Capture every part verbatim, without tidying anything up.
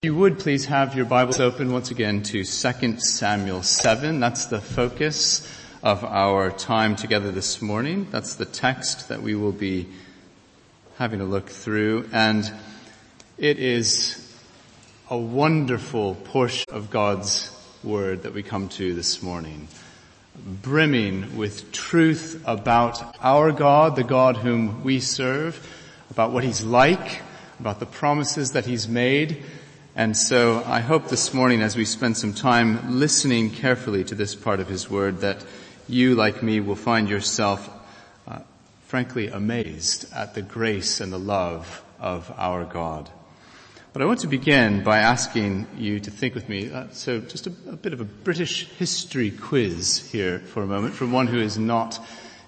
If you would please have your Bibles open once again to Second Samuel seven. That's the focus of our time together this morning. That's the text that we will be having a look through. And it is a wonderful portion of God's Word that we come to this morning, brimming with truth about our God, the God whom we serve, about what He's like, about the promises that He's made. And so I hope this morning, as we spend some time listening carefully to this part of His Word, that you, like me, will find yourself, uh, frankly, amazed at the grace and the love of our God. But I want to begin by asking you to think with me, uh, so just a, a bit of a British history quiz here for a moment, from one who is not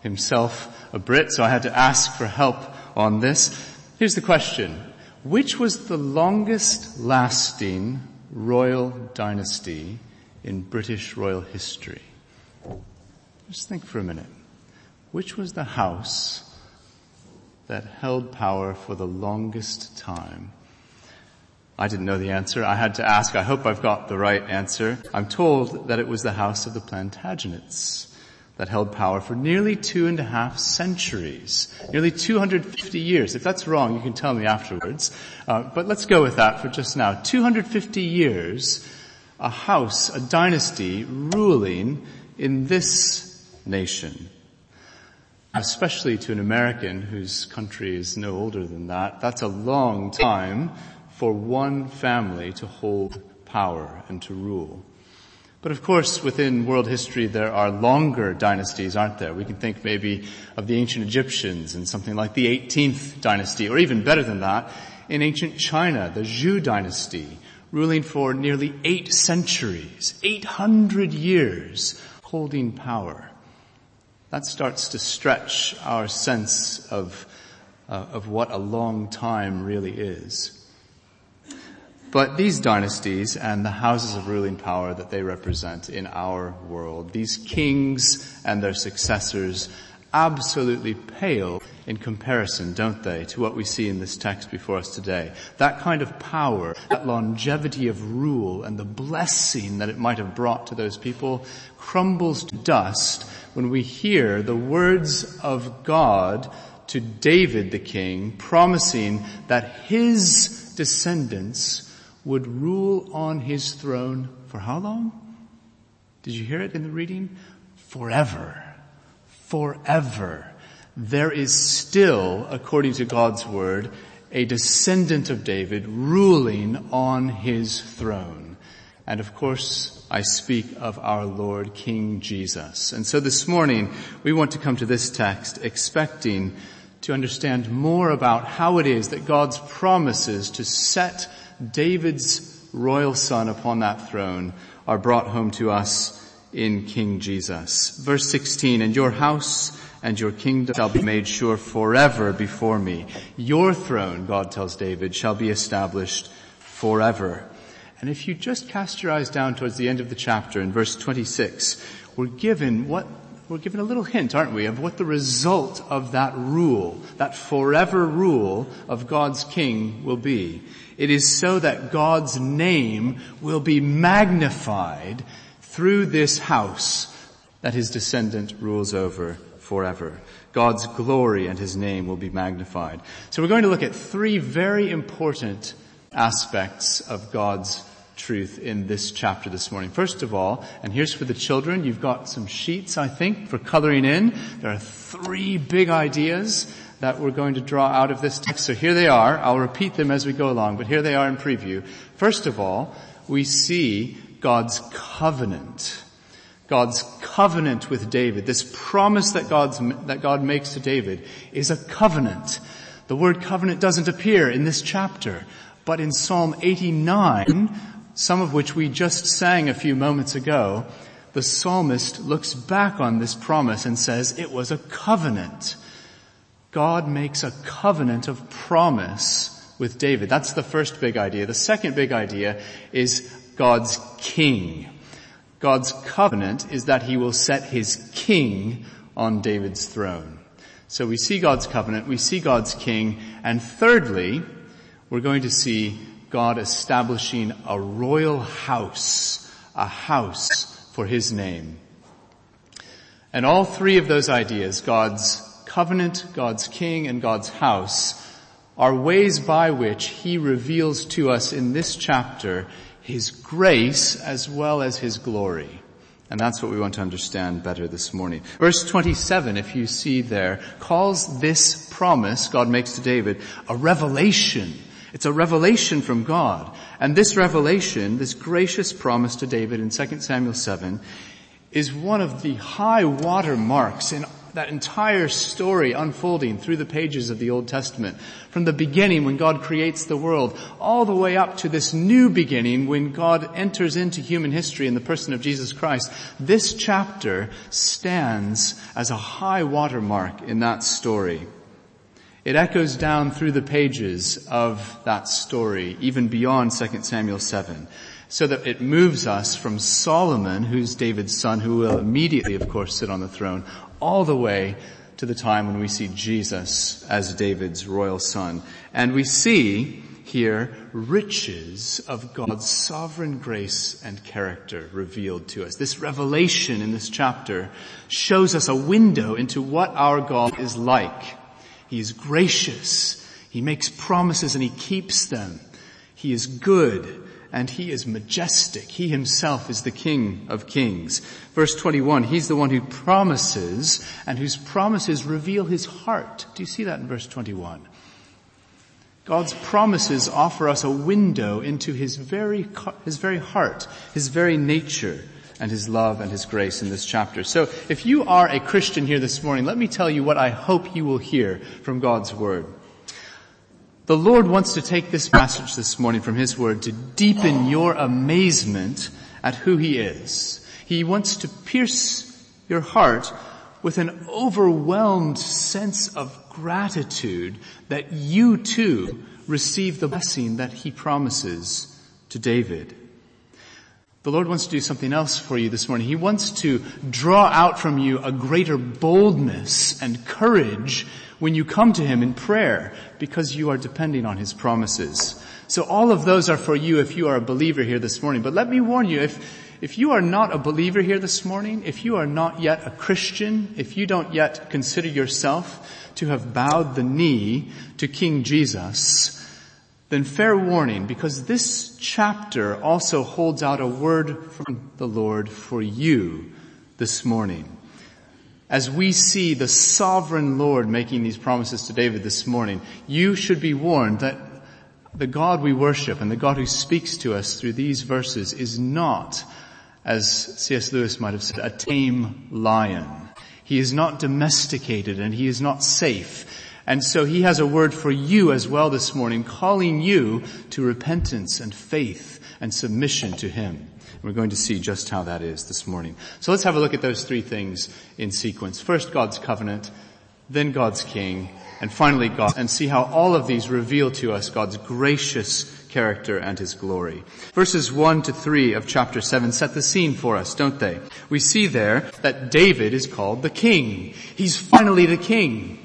himself a Brit, so I had to ask for help on this. Here's the question. Which was the longest-lasting royal dynasty in British royal history? Just think for a minute. Which was the house that held power for the longest time? I didn't know the answer. I had to ask. I hope I've got the right answer. I'm told that it was the House of the Plantagenets that held power for nearly two and a half centuries, nearly two hundred fifty years. If that's wrong, you can tell me afterwards. Uh, but let's go with that for just now. two hundred fifty years, a house, a dynasty ruling in this nation. Especially to an American whose country is no older than that, that's a long time for one family to hold power and to rule. But of course, within world history, there are longer dynasties, aren't there? We can think maybe of the ancient Egyptians and something like the eighteenth dynasty, or even better than that, in ancient China, the Zhou dynasty, ruling for nearly eight centuries, eight hundred years, holding power. That starts to stretch our sense of, uh, of what a long time really is. But these dynasties and the houses of ruling power that they represent in our world, these kings and their successors, absolutely pale in comparison, don't they, to what we see in this text before us today. That kind of power, that longevity of rule and the blessing that it might have brought to those people crumbles to dust when we hear the words of God to David the king, promising that his descendants would rule on his throne for how long? Did you hear it in the reading? Forever. Forever. There is still, according to God's word, a descendant of David ruling on his throne. And of course, I speak of our Lord King Jesus. And so this morning, we want to come to this text expecting to understand more about how it is that God's promises to set David's royal son upon that throne are brought home to us in King Jesus. Verse sixteen, and your house and your kingdom shall be made sure forever before me. Your throne, God tells David, shall be established forever. And if you just cast your eyes down towards the end of the chapter in verse twenty-six, we're given what We're given a little hint, aren't we, of what the result of that rule, that forever rule of God's king will be. It is so that God's name will be magnified through this house that his descendant rules over forever. God's glory and his name will be magnified. So we're going to look at three very important aspects of God's truth in this chapter this morning. First of all, and here's for the children, you've got some sheets, I think, for coloring in. There are three big ideas that we're going to draw out of this text. So here they are. I'll repeat them as we go along, but here they are in preview. First of all, we see God's covenant. God's covenant with David. This promise that God's, that God makes to David is a covenant. The word covenant doesn't appear in this chapter, but in Psalm eighty-nine, some of which we just sang a few moments ago, the psalmist looks back on this promise and says it was a covenant. God makes a covenant of promise with David. That's the first big idea. The second big idea is God's king. God's covenant is that he will set his king on David's throne. So we see God's covenant, we see God's king, and thirdly, we're going to see God establishing a royal house, a house for his name. And all three of those ideas, God's covenant, God's king, and God's house, are ways by which he reveals to us in this chapter his grace as well as his glory. And that's what we want to understand better this morning. Verse twenty-seven, if you see there, calls this promise God makes to David a revelation. It's a revelation from God. And this revelation, this gracious promise to David in Second Samuel seven, is one of the high water marks in that entire story unfolding through the pages of the Old Testament. From the beginning when God creates the world, all the way up to this new beginning when God enters into human history in the person of Jesus Christ, this chapter stands as a high water mark in that story. It echoes down through the pages of that story, even beyond Second Samuel seven. So that it moves us from Solomon, who's David's son, who will immediately, of course, sit on the throne, all the way to the time when we see Jesus as David's royal son. And we see here riches of God's sovereign grace and character revealed to us. This revelation in this chapter shows us a window into what our God is like. He is gracious. He makes promises and he keeps them. He is good. And he is majestic. He himself is the King of Kings. Verse twenty-one, he's the one who promises and whose promises reveal his heart. Do you see that in verse twenty-one? God's promises offer us a window into his very, his very heart, his very nature, and his love and his grace in this chapter. So if you are a Christian here this morning, let me tell you what I hope you will hear from God's word. The Lord wants to take this passage this morning from his word to deepen your amazement at who he is. He wants to pierce your heart with an overwhelmed sense of gratitude that you too receive the blessing that he promises to David. The Lord wants to do something else for you this morning. He wants to draw out from you a greater boldness and courage when you come to him in prayer because you are depending on his promises. So all of those are for you if you are a believer here this morning. But let me warn you, if if you are not a believer here this morning, if you are not yet a Christian, if you don't yet consider yourself to have bowed the knee to King Jesus, then fair warning, because this chapter also holds out a word from the Lord for you this morning. As we see the sovereign Lord making these promises to David this morning, you should be warned that the God we worship and the God who speaks to us through these verses is not, as C S Lewis might have said, a tame lion. He is not domesticated and he is not safe. And so he has a word for you as well this morning, calling you to repentance and faith and submission to him. We're going to see just how that is this morning. So let's have a look at those three things in sequence. First, God's covenant, then God's king, and finally God, and see how all of these reveal to us God's gracious character and his glory. Verses one to three of chapter seven set the scene for us, don't they? We see there that David is called the king. He's finally the king.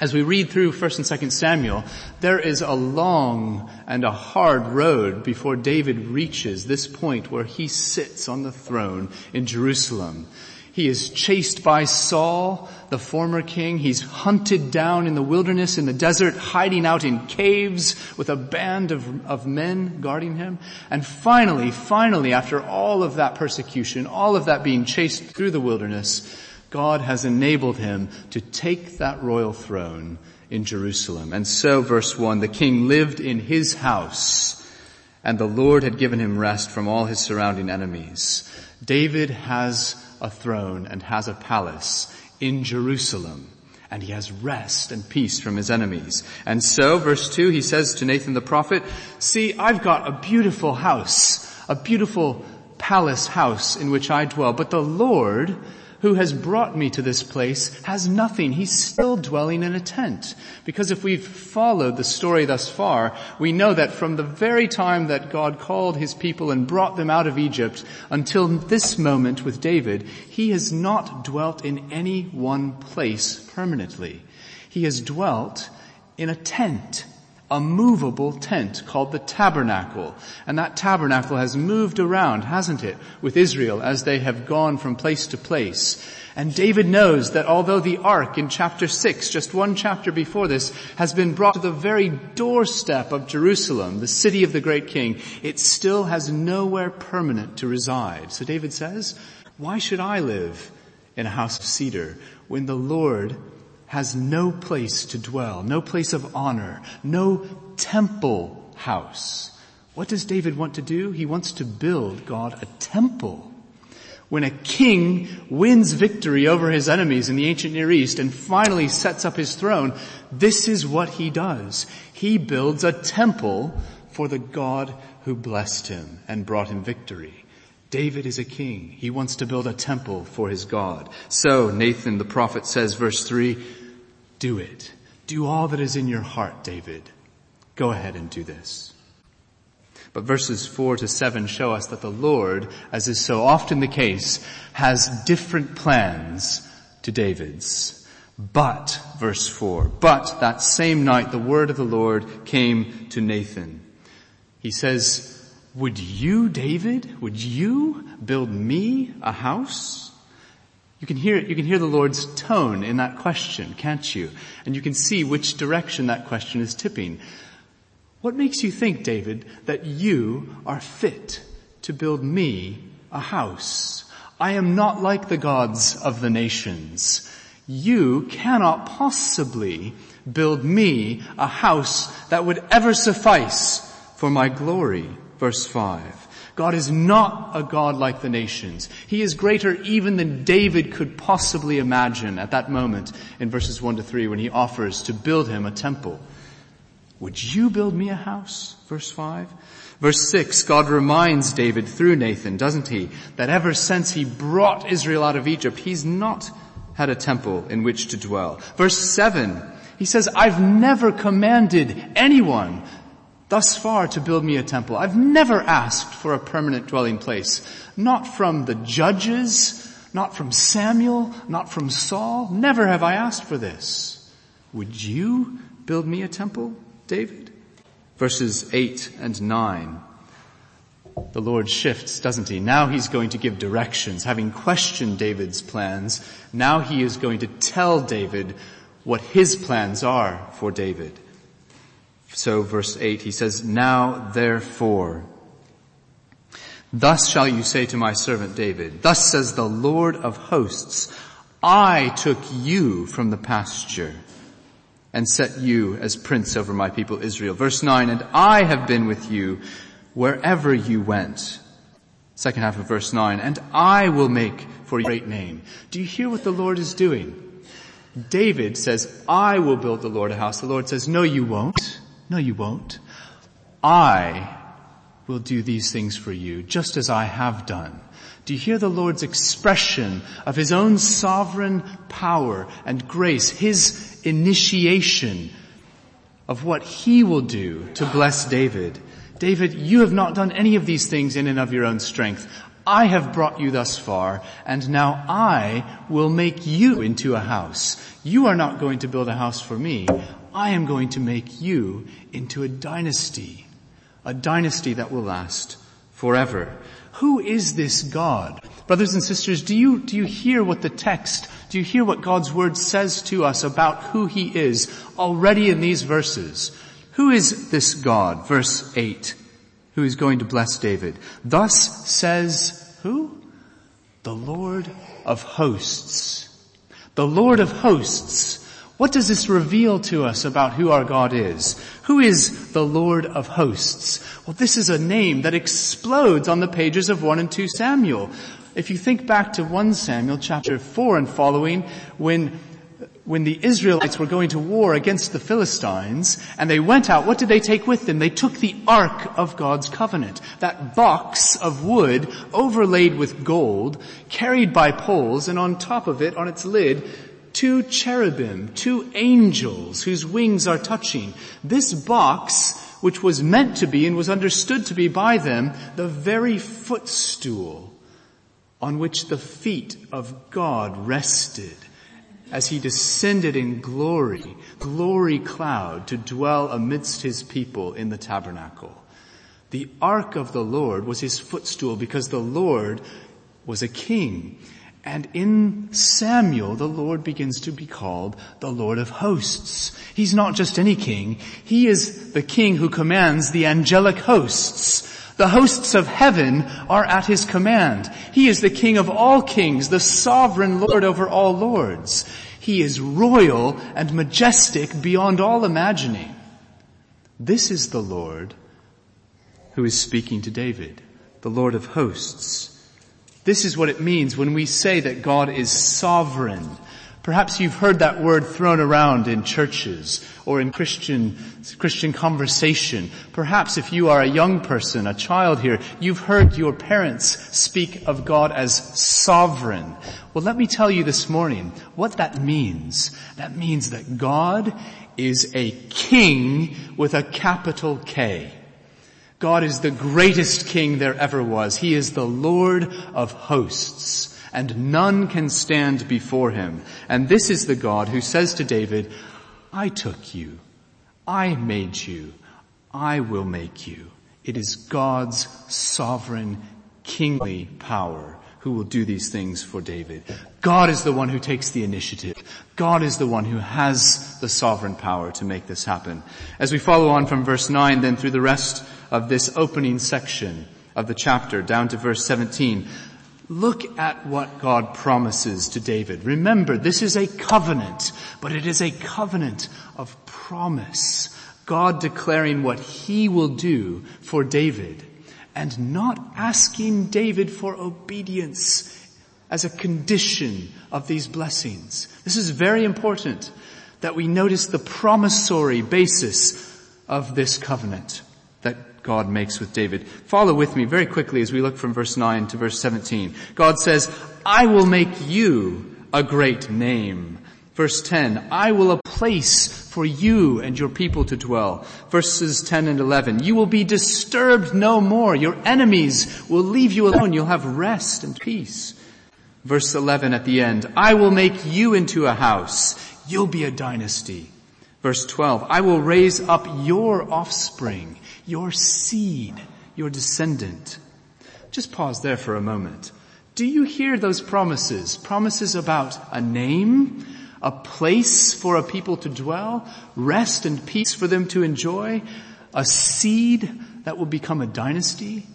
As we read through First and Second Samuel, there is a long and a hard road before David reaches this point where he sits on the throne in Jerusalem. He is chased by Saul, the former king. He's hunted down in the wilderness, in the desert, hiding out in caves with a band of, of men guarding him. And finally, finally, after all of that persecution, all of that being chased through the wilderness, God has enabled him to take that royal throne in Jerusalem. And so, verse one, the king lived in his house, and the Lord had given him rest from all his surrounding enemies. David has a throne and has a palace in Jerusalem, and he has rest and peace from his enemies. And so, verse two, he says to Nathan the prophet, "See, I've got a beautiful house, a beautiful palace house in which I dwell, but the Lord who has brought me to this place has nothing. He's still dwelling in a tent." Because if we've followed the story thus far, we know that from the very time that God called his people and brought them out of Egypt until this moment with David, he has not dwelt in any one place permanently. He has dwelt in a tent, a movable tent called the tabernacle. And that tabernacle has moved around, hasn't it, with Israel as they have gone from place to place. And David knows that although the ark in chapter six, just one chapter before this, has been brought to the very doorstep of Jerusalem, the city of the great king, it still has nowhere permanent to reside. So David says, why should I live in a house of cedar when the Lord has no place to dwell, no place of honor, no temple house? What does David want to do? He wants to build God a temple. When a king wins victory over his enemies in the ancient Near East and finally sets up his throne, this is what he does. He builds a temple for the God who blessed him and brought him victory. David is a king. He wants to build a temple for his God. So Nathan the prophet says, verse three, do it. Do all that is in your heart, David. Go ahead and do this. But verses four to seven show us that the Lord, as is so often the case, has different plans to David's. But, verse four, but that same night the word of the Lord came to Nathan. He says, would you, David, would you build me a house? You can hear it. You can hear the Lord's tone in that question, can't you? And you can see which direction that question is tipping. What makes you think, David, that you are fit to build me a house? I am not like the gods of the nations. You cannot possibly build me a house that would ever suffice for my glory. Verse five, God is not a God like the nations. He is greater even than David could possibly imagine at that moment in verses one to three when he offers to build him a temple. Would you build me a house? Verse five. Verse six, God reminds David through Nathan, doesn't he, that ever since he brought Israel out of Egypt, he's not had a temple in which to dwell. Verse seven, he says, I've never commanded anyone thus far to build me a temple. I've never asked for a permanent dwelling place. Not from the judges, not from Samuel, not from Saul. Never have I asked for this. Would you build me a temple, David? Verses eight and nine. The Lord shifts, doesn't he? Now he's going to give directions. Having questioned David's plans, now he is going to tell David what his plans are for David. So verse eight, he says, now therefore, thus shall you say to my servant David, thus says the Lord of hosts, I took you from the pasture and set you as prince over my people Israel. Verse nine, and I have been with you wherever you went. Second half of verse nine, and I will make for you a great name. Do you hear what the Lord is doing? David says, I will build the Lord a house. The Lord says, no, you won't. No, you won't. I will do these things for you, just as I have done. Do you hear the Lord's expression of his own sovereign power and grace, his initiation of what he will do to bless David? David, you have not done any of these things in and of your own strength. I have brought you thus far, and now I will make you into a house. You are not going to build a house for me. I am going to make you into a dynasty, a dynasty that will last forever. Who is this God? Brothers and sisters, do you, do you hear what the text, do you hear what God's word says to us about who he is already in these verses? Who is this God? Verse eight, who is going to bless David? Thus says who? The Lord of hosts. The Lord of hosts. What does this reveal to us about who our God is? Who is the Lord of hosts? Well, this is a name that explodes on the pages of one and two Samuel. If you think back to First Samuel chapter four and following, when, when the Israelites were going to war against the Philistines, and they went out, what did they take with them? They took the Ark of God's Covenant, that box of wood overlaid with gold, carried by poles, and on top of it, on its lid, two cherubim, two angels whose wings are touching. This box, which was meant to be and was understood to be by them, the very footstool on which the feet of God rested. as he descended in glory, glory cloud, to dwell amidst his people in the tabernacle. The ark of the Lord was his footstool, because the Lord was a king. And in Samuel, the Lord begins to be called the Lord of hosts. He's not just any king. He is the king who commands the angelic hosts. The hosts of heaven are at his command. He is the king of all kings, the sovereign Lord over all lords. He is royal and majestic beyond all imagining. This is the Lord who is speaking to David, the Lord of hosts. This is what it means when we say that God is sovereign. Perhaps you've heard that word thrown around in churches or in Christian, Christian conversation. Perhaps if you are a young person, a child here, you've heard your parents speak of God as sovereign. Well, let me tell you this morning what that means. That means that God is a king with a capital K. God is the greatest king there ever was. He is the Lord of hosts, and none can stand before him. And this is the God who says to David, I took you, I made you, I will make you. It is God's sovereign, kingly power who will do these things for David. God is the one who takes the initiative. God is the one who has the sovereign power to make this happen. As we follow on from verse nine, then through the rest of this opening section of the chapter down to verse seventeen, look at what God promises to David. Remember, this is a covenant, but it is a covenant of promise. God declaring what he will do for David and not asking David for obedience as a condition of these blessings. This is very important that we notice the promissory basis of this covenant that God makes with David. Follow with me very quickly as we look from verse nine to verse seventeen. God says, I will make you a great name. Verse ten, I will a place for you and your people to dwell. Verses ten and eleven, you will be disturbed no more. Your enemies will leave you alone. You'll have rest and peace. Verse eleven at the end, I will make you into a house. You'll be a dynasty. Verse twelve, I will raise up your offspring, your seed, your descendant. Just pause there for a moment. Do you hear those promises? Promises about a name, a place for a people to dwell, rest and peace for them to enjoy, a seed that will become a dynasty.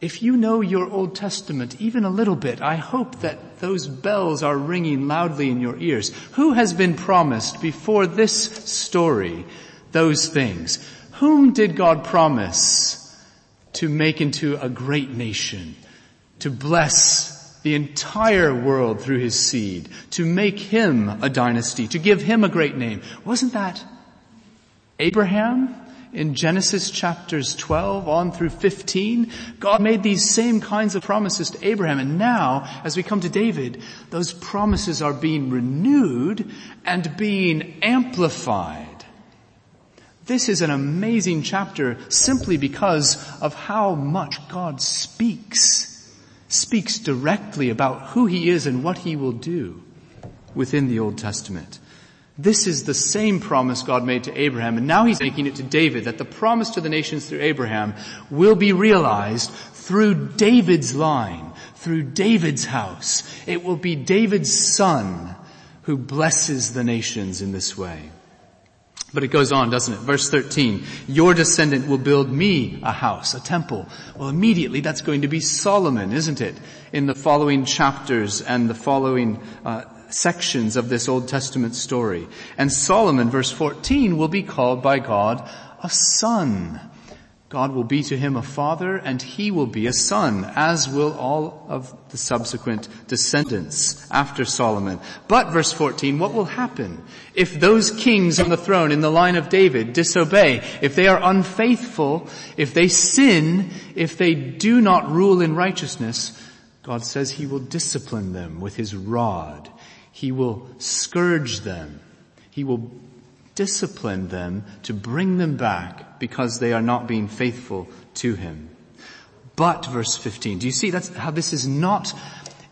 If you know your Old Testament even a little bit, I hope that those bells are ringing loudly in your ears. Who has been promised before this story those things? Whom did God promise to make into a great nation, to bless the entire world through his seed, to make him a dynasty, to give him a great name? Wasn't that Abraham? In Genesis chapters twelve on through fifteen, God made these same kinds of promises to Abraham. And now, as we come to David, those promises are being renewed and being amplified. This is an amazing chapter simply because of how much God speaks, speaks directly about who he is and what he will do within the Old Testament. This is the same promise God made to Abraham, and now he's making it to David, that the promise to the nations through Abraham will be realized through David's line, through David's house. It will be David's son who blesses the nations in this way. But it goes on, doesn't it? Verse thirteen, your descendant will build me a house, a temple. Well, immediately that's going to be Solomon, isn't it? In the following chapters and the following uh sections of this Old Testament story. And Solomon, verse fourteen, will be called by God a son. God will be to him a father, and he will be a son, as will all of the subsequent descendants after Solomon. But, verse fourteen, what will happen if those kings on the throne in the line of David disobey, if they are unfaithful, if they sin, if they do not rule in righteousness? God says he will discipline them with his rod. He will scourge them. He will discipline them to bring them back because they are not being faithful to him. But, verse fifteen, do you see that's how this is not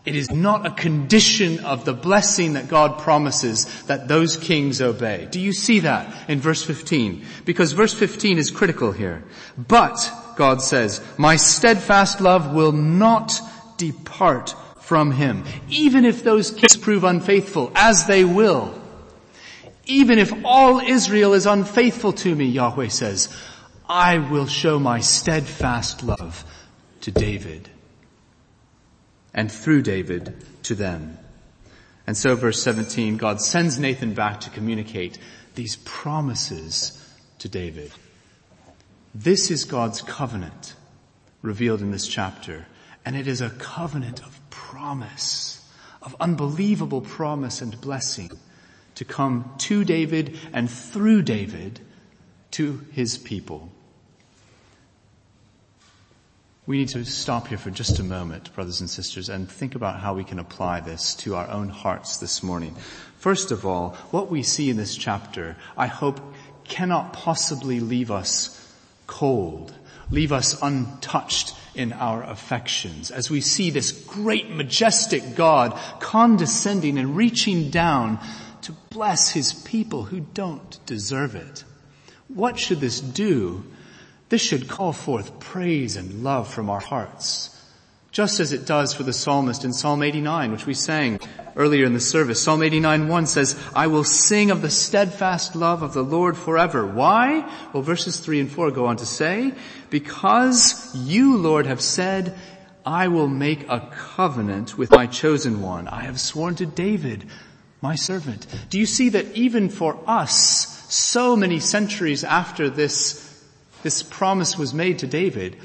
It is not a condition of the blessing that God promises that those kings obey. Do you see that in verse fifteen? Because verse fifteen is critical here. But, God says, my steadfast love will not depart from him. Even if those kings prove unfaithful, as they will. Even if all Israel is unfaithful to me, Yahweh says, I will show my steadfast love to David. And through David to them. And so verse seventeen, God sends Nathan back to communicate these promises to David. This is God's covenant revealed in this chapter. And it is a covenant of promise, of unbelievable promise and blessing to come to David and through David to his people. We need to stop here for just a moment, brothers and sisters, and think about how we can apply this to our own hearts this morning. First of all, what we see in this chapter, I hope, cannot possibly leave us cold, leave us untouched in our affections. As we see this great, majestic God condescending and reaching down to bless his people who don't deserve it. What should this do? This should call forth praise and love from our hearts, just as it does for the psalmist in Psalm eighty-nine, which we sang earlier in the service. Psalm eighty-nine one says, I will sing of the steadfast love of the Lord forever. Why? Well, verses three and four go on to say, because you, Lord, have said, I will make a covenant with my chosen one. I have sworn to David, my servant. Do you see that even for us, so many centuries after this This promise was made to David,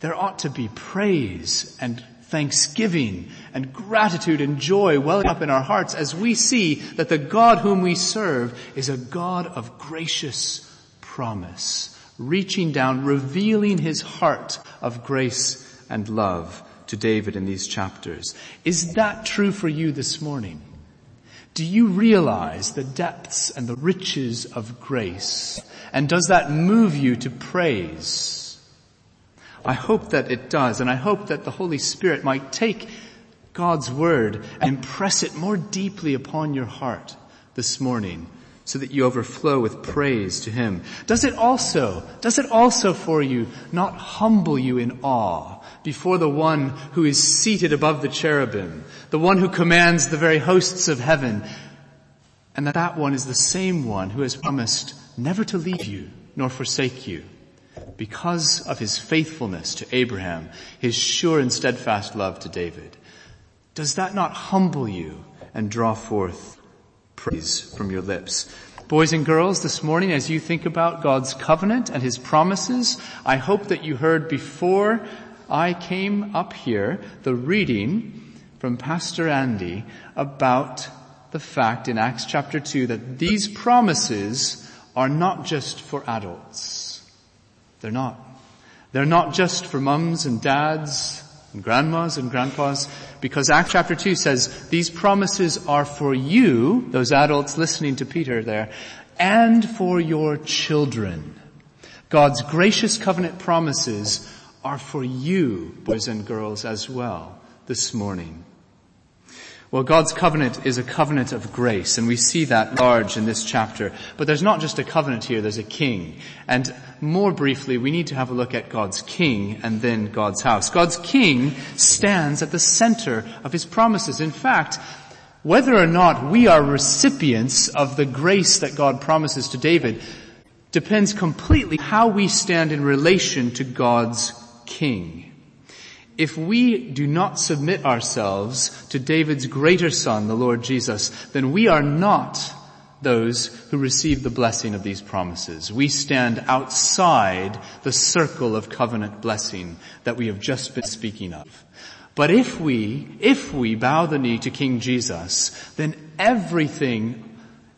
there ought to be praise and thanksgiving and gratitude and joy welling up in our hearts as we see that the God whom we serve is a God of gracious promise, reaching down, revealing his heart of grace and love to David in these chapters. Is that true for you this morning? Do you realize the depths and the riches of grace? And does that move you to praise? I hope that it does, and I hope that the Holy Spirit might take God's word and impress it more deeply upon your heart this morning so that you overflow with praise to him. Does it also, does it also for you not humble you in awe before the one who is seated above the cherubim, the one who commands the very hosts of heaven, and that that one is the same one who has promised never to leave you nor forsake you because of his faithfulness to Abraham, his sure and steadfast love to David? Does that not humble you and draw forth praise from your lips? Boys and girls, this morning as you think about God's covenant and his promises, I hope that you heard before I came up here the reading from Pastor Andy about the fact in Acts chapter two that these promises are not just for adults. They're not. They're not just for mums and dads and grandmas and grandpas, because Acts chapter two says these promises are for you, those adults listening to Peter there, and for your children. God's gracious covenant promises are for you, boys and girls, as well, this morning. Well, God's covenant is a covenant of grace, and we see that large in this chapter. But there's not just a covenant here, there's a king. And more briefly, we need to have a look at God's king and then God's house. God's king stands at the center of his promises. In fact, whether or not we are recipients of the grace that God promises to David depends completely how we stand in relation to God's king. If we do not submit ourselves to David's greater son, the Lord Jesus, then we are not those who receive the blessing of these promises. We stand outside the circle of covenant blessing that we have just been speaking of. But if we, if we bow the knee to King Jesus, then everything,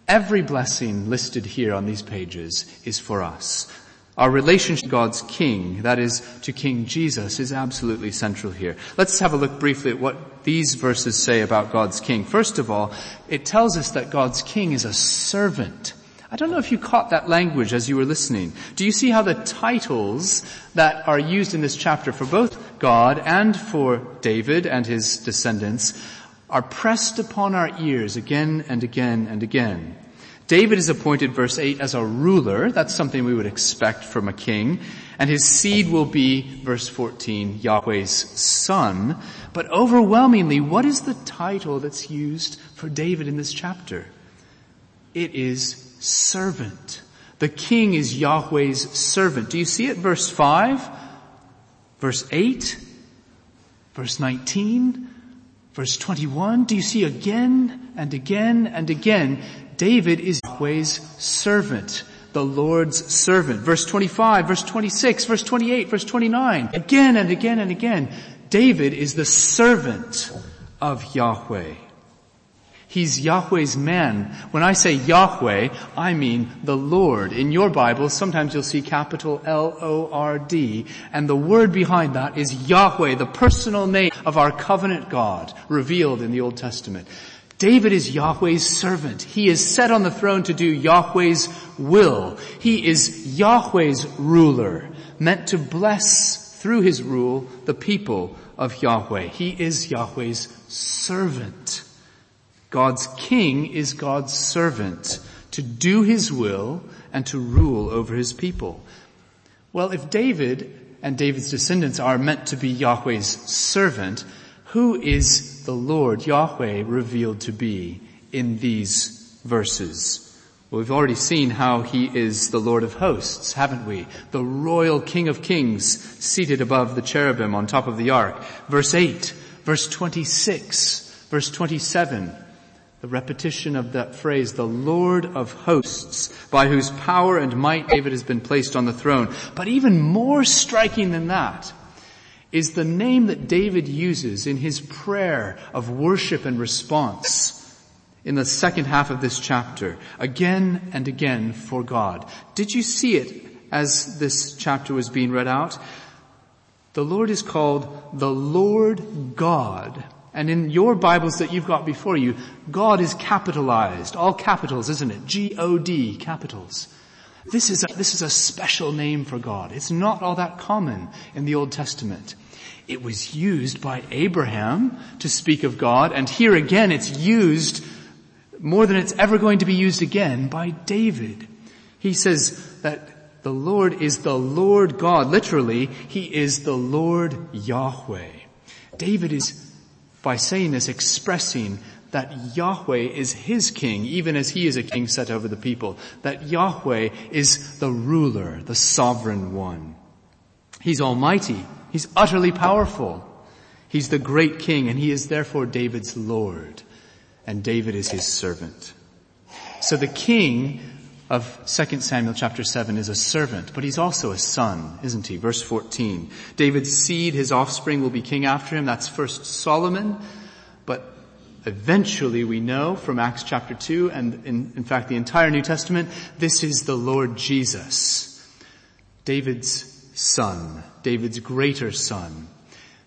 every blessing listed here on these pages is for us. Our relationship to God's King, that is, to King Jesus, is absolutely central here. Let's have a look briefly at what these verses say about God's King. First of all, it tells us that God's King is a servant. I don't know if you caught that language as you were listening. Do you see how the titles that are used in this chapter for both God and for David and his descendants are pressed upon our ears again and again and again. David is appointed, verse eight, as a ruler. That's something we would expect from a king. And his seed will be, verse fourteen, Yahweh's son. But overwhelmingly, what is the title that's used for David in this chapter? It is servant. The king is Yahweh's servant. Do you see it? Verse five, verse eight, verse nineteen, verse twenty-one. Do you see again and again and again? David is Yahweh's servant, the Lord's servant. Verse twenty-five, verse twenty-six, verse twenty-eight, verse twenty-nine. Again and again and again, David is the servant of Yahweh. He's Yahweh's man. When I say Yahweh, I mean the Lord. In your Bible, sometimes you'll see capital L O R D, and the word behind that is Yahweh, the personal name of our covenant God, revealed in the Old Testament. David is Yahweh's servant. He is set on the throne to do Yahweh's will. He is Yahweh's ruler, meant to bless through his rule the people of Yahweh. He is Yahweh's servant. God's king is God's servant to do his will and to rule over his people. Well, if David and David's descendants are meant to be Yahweh's servant, who is the Lord, Yahweh, revealed to be in these verses? Well, we've already seen how he is the Lord of hosts, haven't we? The royal King of kings, seated above the cherubim on top of the ark. Verse eight, verse twenty-six, verse twenty-seven. The repetition of that phrase, the Lord of hosts, by whose power and might David has been placed on the throne. But even more striking than that is the name that David uses in his prayer of worship and response in the second half of this chapter, again and again for God. Did you see it as this chapter was being read out? The Lord is called the Lord God. And in your Bibles that you've got before you, God is capitalized, all capitals, isn't it? G O D, capitals. This is a, this is a special name for God. It's not all that common in the Old Testament. It was used by Abraham to speak of God, and here again it's used more than it's ever going to be used again by David. He says that the Lord is the Lord God. Literally, he is the Lord Yahweh. David is, by saying this, expressing that Yahweh is his king, even as he is a king set over the people. That Yahweh is the ruler, the sovereign one. He's almighty. He's utterly powerful. He's the great king, and he is therefore David's Lord. And David is his servant. So the king of Second Samuel chapter seven is a servant, but he's also a son, isn't he? Verse fourteen. David's seed, his offspring, will be king after him. That's first Solomon. But eventually we know from Acts chapter two and in, in fact the entire New Testament, this is the Lord Jesus, David's son, David's greater son,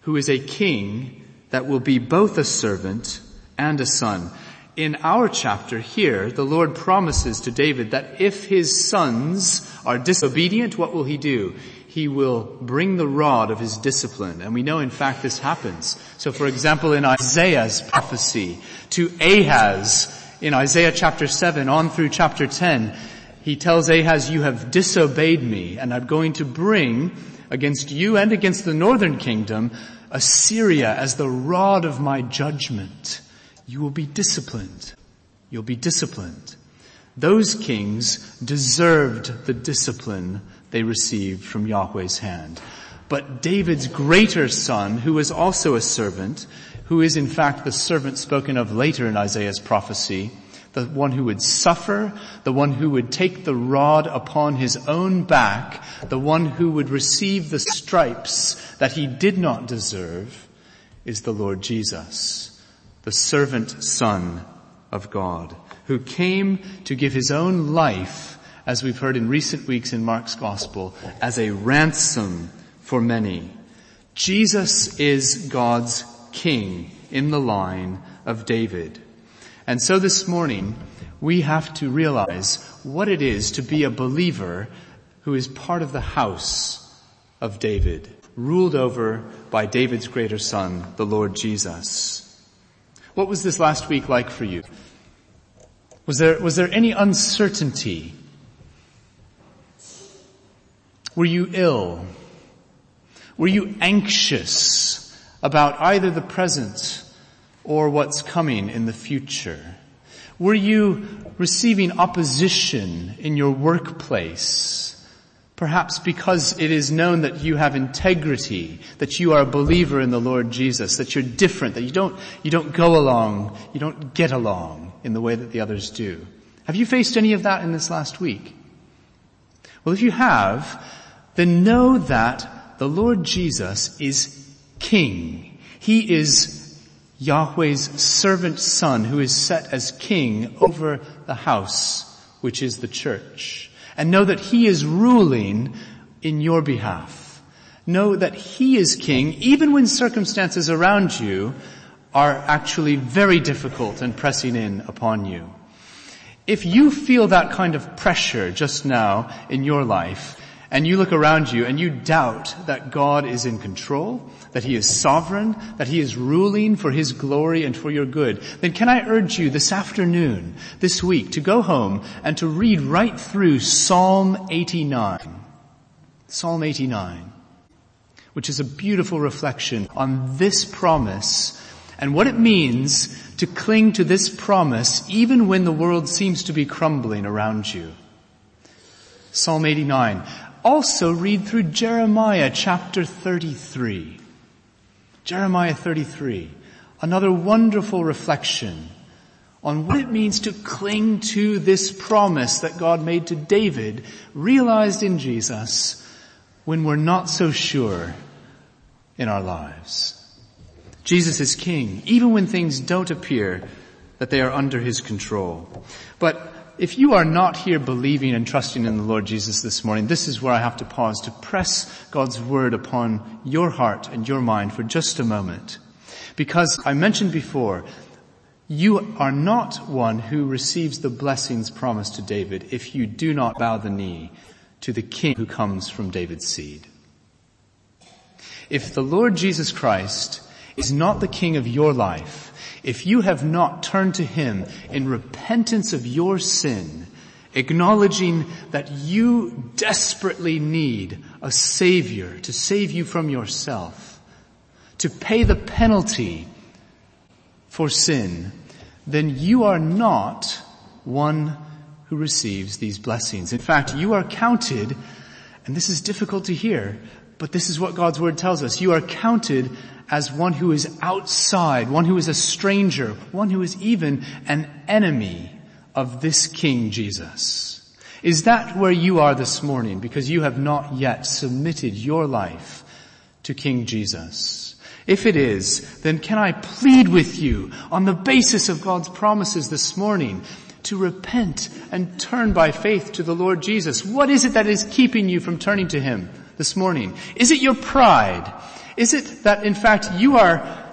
who is a king that will be both a servant and a son. In our chapter here, the Lord promises to David that if his sons are disobedient, what will he do? He will bring the rod of his discipline. And we know, in fact, this happens. So, for example, in Isaiah's prophecy to Ahaz, in Isaiah chapter seven on through chapter ten, he tells Ahaz, you have disobeyed me, and I'm going to bring against you and against the northern kingdom Assyria as the rod of my judgment. You will be disciplined. You'll be disciplined. Those kings deserved the discipline they received from Yahweh's hand. But David's greater son, who is also a servant, who is in fact the servant spoken of later in Isaiah's prophecy, the one who would suffer, the one who would take the rod upon his own back, the one who would receive the stripes that he did not deserve, is the Lord Jesus, the servant son of God, who came to give his own life, as we've heard in recent weeks in Mark's Gospel, as a ransom for many. Jesus is God's king in the line of David. And so this morning, we have to realize what it is to be a believer who is part of the house of David. ruled over by David's greater son, the Lord Jesus. What was this last week like for you? Was there, was there any uncertainty? Were you ill? Were you anxious about either the present or what's coming in the future? Were you receiving opposition in your workplace? Perhaps because it is known that you have integrity, that you are a believer in the Lord Jesus, that you're different, that you don't, you don't go along, you don't get along in the way that the others do. Have you faced any of that in this last week? Well, if you have, then know that the Lord Jesus is King. He is Yahweh's servant son who is set as king over the house, which is the church. And know that he is ruling in your behalf. Know that he is king even when circumstances around you are actually very difficult and pressing in upon you. If you feel that kind of pressure just now in your life, and you look around you and you doubt that God is in control, that he is sovereign, that he is ruling for his glory and for your good, then can I urge you this afternoon, this week, to go home and to read right through Psalm eighty-nine. Psalm eighty-nine, which is a beautiful reflection on this promise and what it means to cling to this promise even when the world seems to be crumbling around you. Psalm eighty-nine. Also read through Jeremiah chapter thirty-three. Jeremiah thirty-three, another wonderful reflection on what it means to cling to this promise that God made to David, realized in Jesus, when we're not so sure in our lives. Jesus is king, even when things don't appear that they are under his control. But if you are not here believing and trusting in the Lord Jesus this morning, this is where I have to pause to press God's word upon your heart and your mind for just a moment. Because I mentioned before, you are not one who receives the blessings promised to David if you do not bow the knee to the King who comes from David's seed. If the Lord Jesus Christ is not the King of your life, if you have not turned to him in repentance of your sin, acknowledging that you desperately need a savior to save you from yourself, to pay the penalty for sin, then you are not one who receives these blessings. In fact, you are counted, and this is difficult to hear, but this is what God's word tells us. You are counted as one who is outside, one who is a stranger, one who is even an enemy of this King Jesus. Is that where you are this morning? Because you have not yet submitted your life to King Jesus. If it is, then can I plead with you on the basis of God's promises this morning to repent and turn by faith to the Lord Jesus? What is it that is keeping you from turning to him this morning? Is it your pride? Is it that, in fact, you are,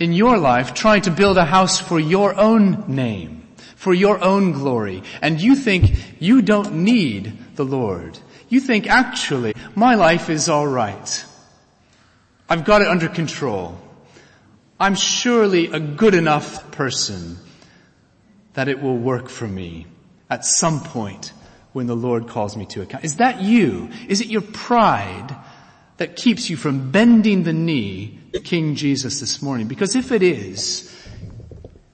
in your life, trying to build a house for your own name, for your own glory, and you think you don't need the Lord? You think, actually, my life is all right. I've got it under control. I'm surely a good enough person that it will work for me at some point when the Lord calls me to account. Is that you? Is it your pride that keeps you from bending the knee to King Jesus this morning? Because if it is,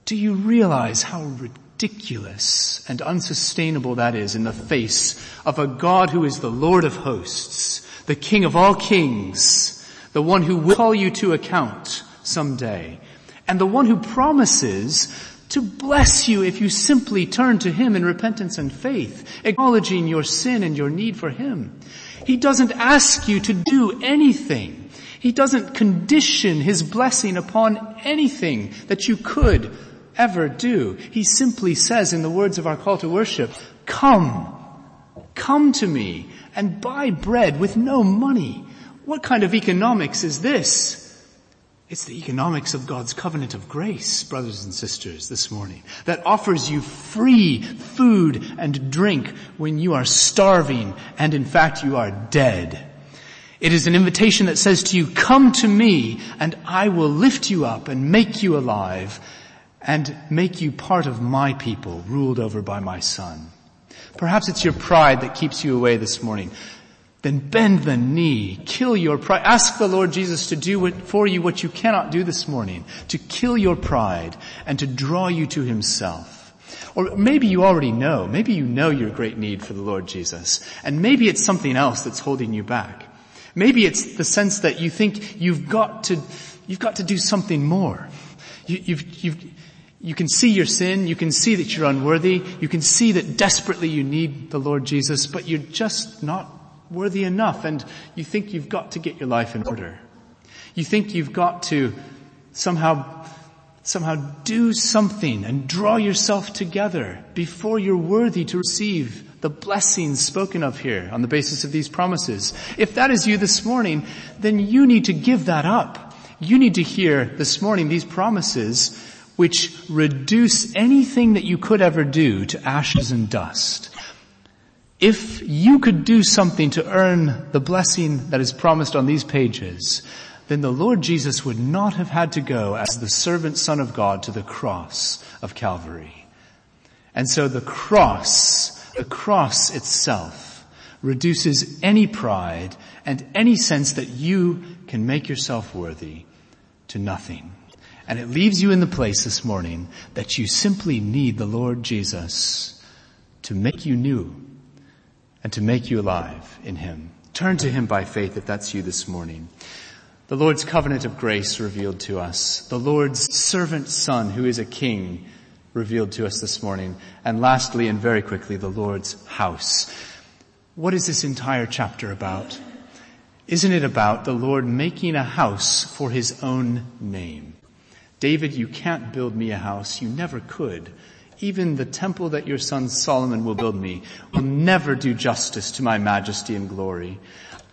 do you realize how ridiculous and unsustainable that is in the face of a God who is the Lord of hosts, the King of all kings, the one who will call you to account someday, and the one who promises to bless you if you simply turn to him in repentance and faith, acknowledging your sin and your need for him. He doesn't ask you to do anything. He doesn't condition his blessing upon anything that you could ever do. He simply says, in the words of our call to worship, come, come to me and buy bread with no money. What kind of economics is this? It's the economics of God's covenant of grace, brothers and sisters, this morning, that offers you free food and drink when you are starving and, in fact, you are dead. It is an invitation that says to you, come to me and I will lift you up and make you alive and make you part of my people, ruled over by my son. Perhaps it's your pride that keeps you away this morning. Then bend the knee, kill your pride. Ask the Lord Jesus to do for you what you cannot do this morning, to kill your pride and to draw you to himself. Or maybe you already know, maybe you know your great need for the Lord Jesus, and maybe it's something else that's holding you back. Maybe it's the sense that you think you've got to, you've got to do something more. You, you've, you've, you can see your sin, you can see that you're unworthy, you can see that desperately you need the Lord Jesus, but you're just not worthy enough, and you think you've got to get your life in order. You think you've got to somehow, somehow do something and draw yourself together before you're worthy to receive the blessings spoken of here on the basis of these promises. If that is you this morning, then you need to give that up. You need to hear this morning these promises which reduce anything that you could ever do to ashes and dust. If you could do something to earn the blessing that is promised on these pages, then the Lord Jesus would not have had to go as the servant Son of God to the cross of Calvary. And so the cross The cross itself reduces any pride and any sense that you can make yourself worthy to nothing. And it leaves you in the place this morning that you simply need the Lord Jesus to make you new and to make you alive in him. Turn to him by faith if that's you this morning. The Lord's covenant of grace revealed to us. The Lord's servant son who is a king revealed to us this morning. And lastly, and very quickly, the Lord's house. What is this entire chapter about? Isn't it about the Lord making a house for his own name? David, you can't build me a house. You never could. Even the temple that your son Solomon will build me will never do justice to my majesty and glory.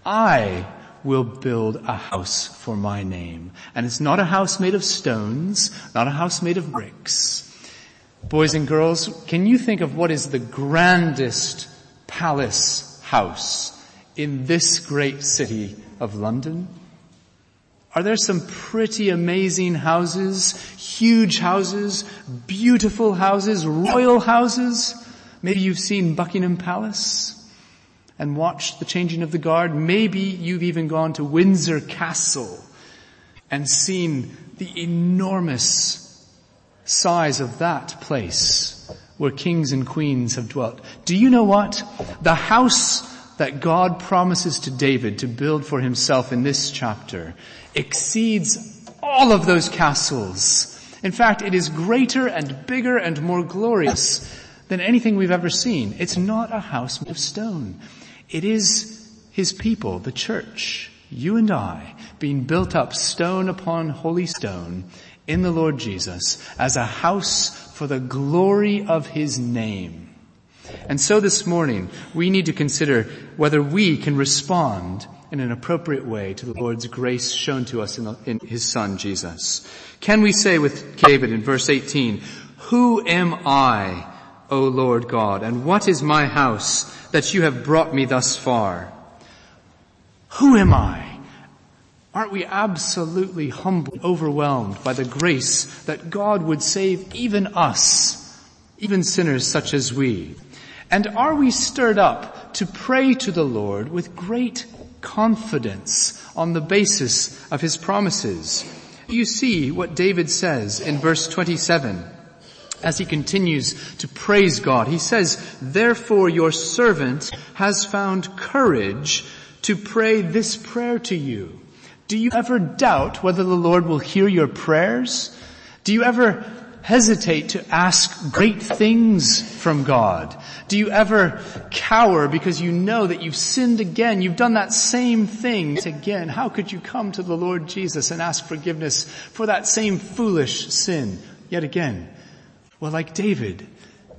I will build a house for my name. And it's not a house made of stones, not a house made of bricks. Boys and girls, can you think of what is the grandest palace house in this great city of London? Are there some pretty amazing houses, huge houses, beautiful houses, royal houses? Maybe you've seen Buckingham Palace and watched the changing of the guard. Maybe you've even gone to Windsor Castle and seen the enormous size of that place where kings and queens have dwelt. Do you know what? The house that God promises to David to build for himself in this chapter exceeds all of those castles. In fact, it is greater and bigger and more glorious than anything we've ever seen. It's not a house made of stone. It is his people, the church, you and I, being built up stone upon holy stone in the Lord Jesus as a house for the glory of his name. And so this morning, we need to consider whether we can respond in an appropriate way to the Lord's grace shown to us in, the, in his son Jesus. Can we say with David in verse eighteen, "Who am I, O Lord God, and what is my house that you have brought me thus far?" Who am I? Aren't we absolutely humbled, overwhelmed by the grace that God would save even us, even sinners such as we? And are we stirred up to pray to the Lord with great confidence on the basis of his promises? You see what David says in verse twenty-seven as he continues to praise God. He says, "Therefore your servant has found courage to pray this prayer to you." Do you ever doubt whether the Lord will hear your prayers? Do you ever hesitate to ask great things from God? Do you ever cower because you know that you've sinned again? You've done that same thing again. How could you come to the Lord Jesus and ask forgiveness for that same foolish sin yet again? Well, like David,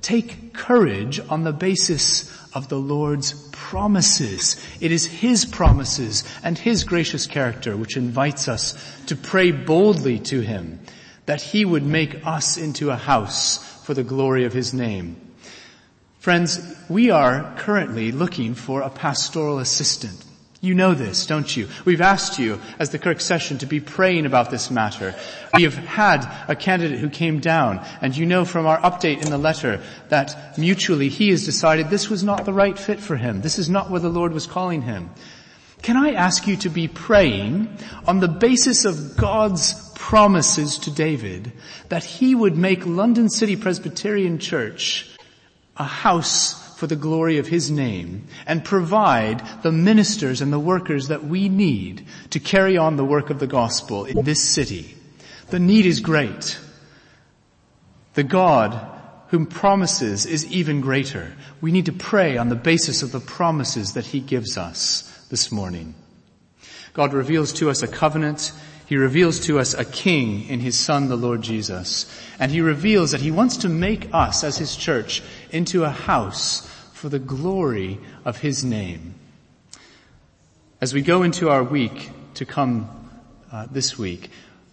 take courage on the basis of the Lord's promises. It is his promises and his gracious character which invites us to pray boldly to him that he would make us into a house for the glory of his name. Friends, we are currently looking for a pastoral assistant. You know this, don't you? We've asked you, as the Kirk session, to be praying about this matter. We have had a candidate who came down, and you know from our update in the letter that mutually he has decided this was not the right fit for him. This is not where the Lord was calling him. Can I ask you to be praying on the basis of God's promises to David that he would make London City Presbyterian Church a house for the glory of his name and provide the ministers and the workers that we need to carry on the work of the gospel in this city? The need is great. The God whom promises is even greater. We need to pray on the basis of the promises that he gives us this morning. God reveals to us a covenant. He reveals to us a king in his son, the Lord Jesus. And he reveals that he wants to make us as his church into a house for the glory of his name. As we go into our week to come uh, this week,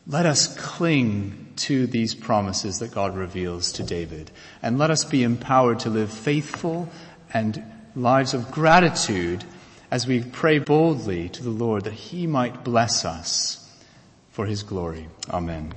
let us cling to these promises that God reveals to David. And let us be empowered to live faithful and lives of gratitude as we pray boldly to the Lord that he might bless us for his glory. Amen.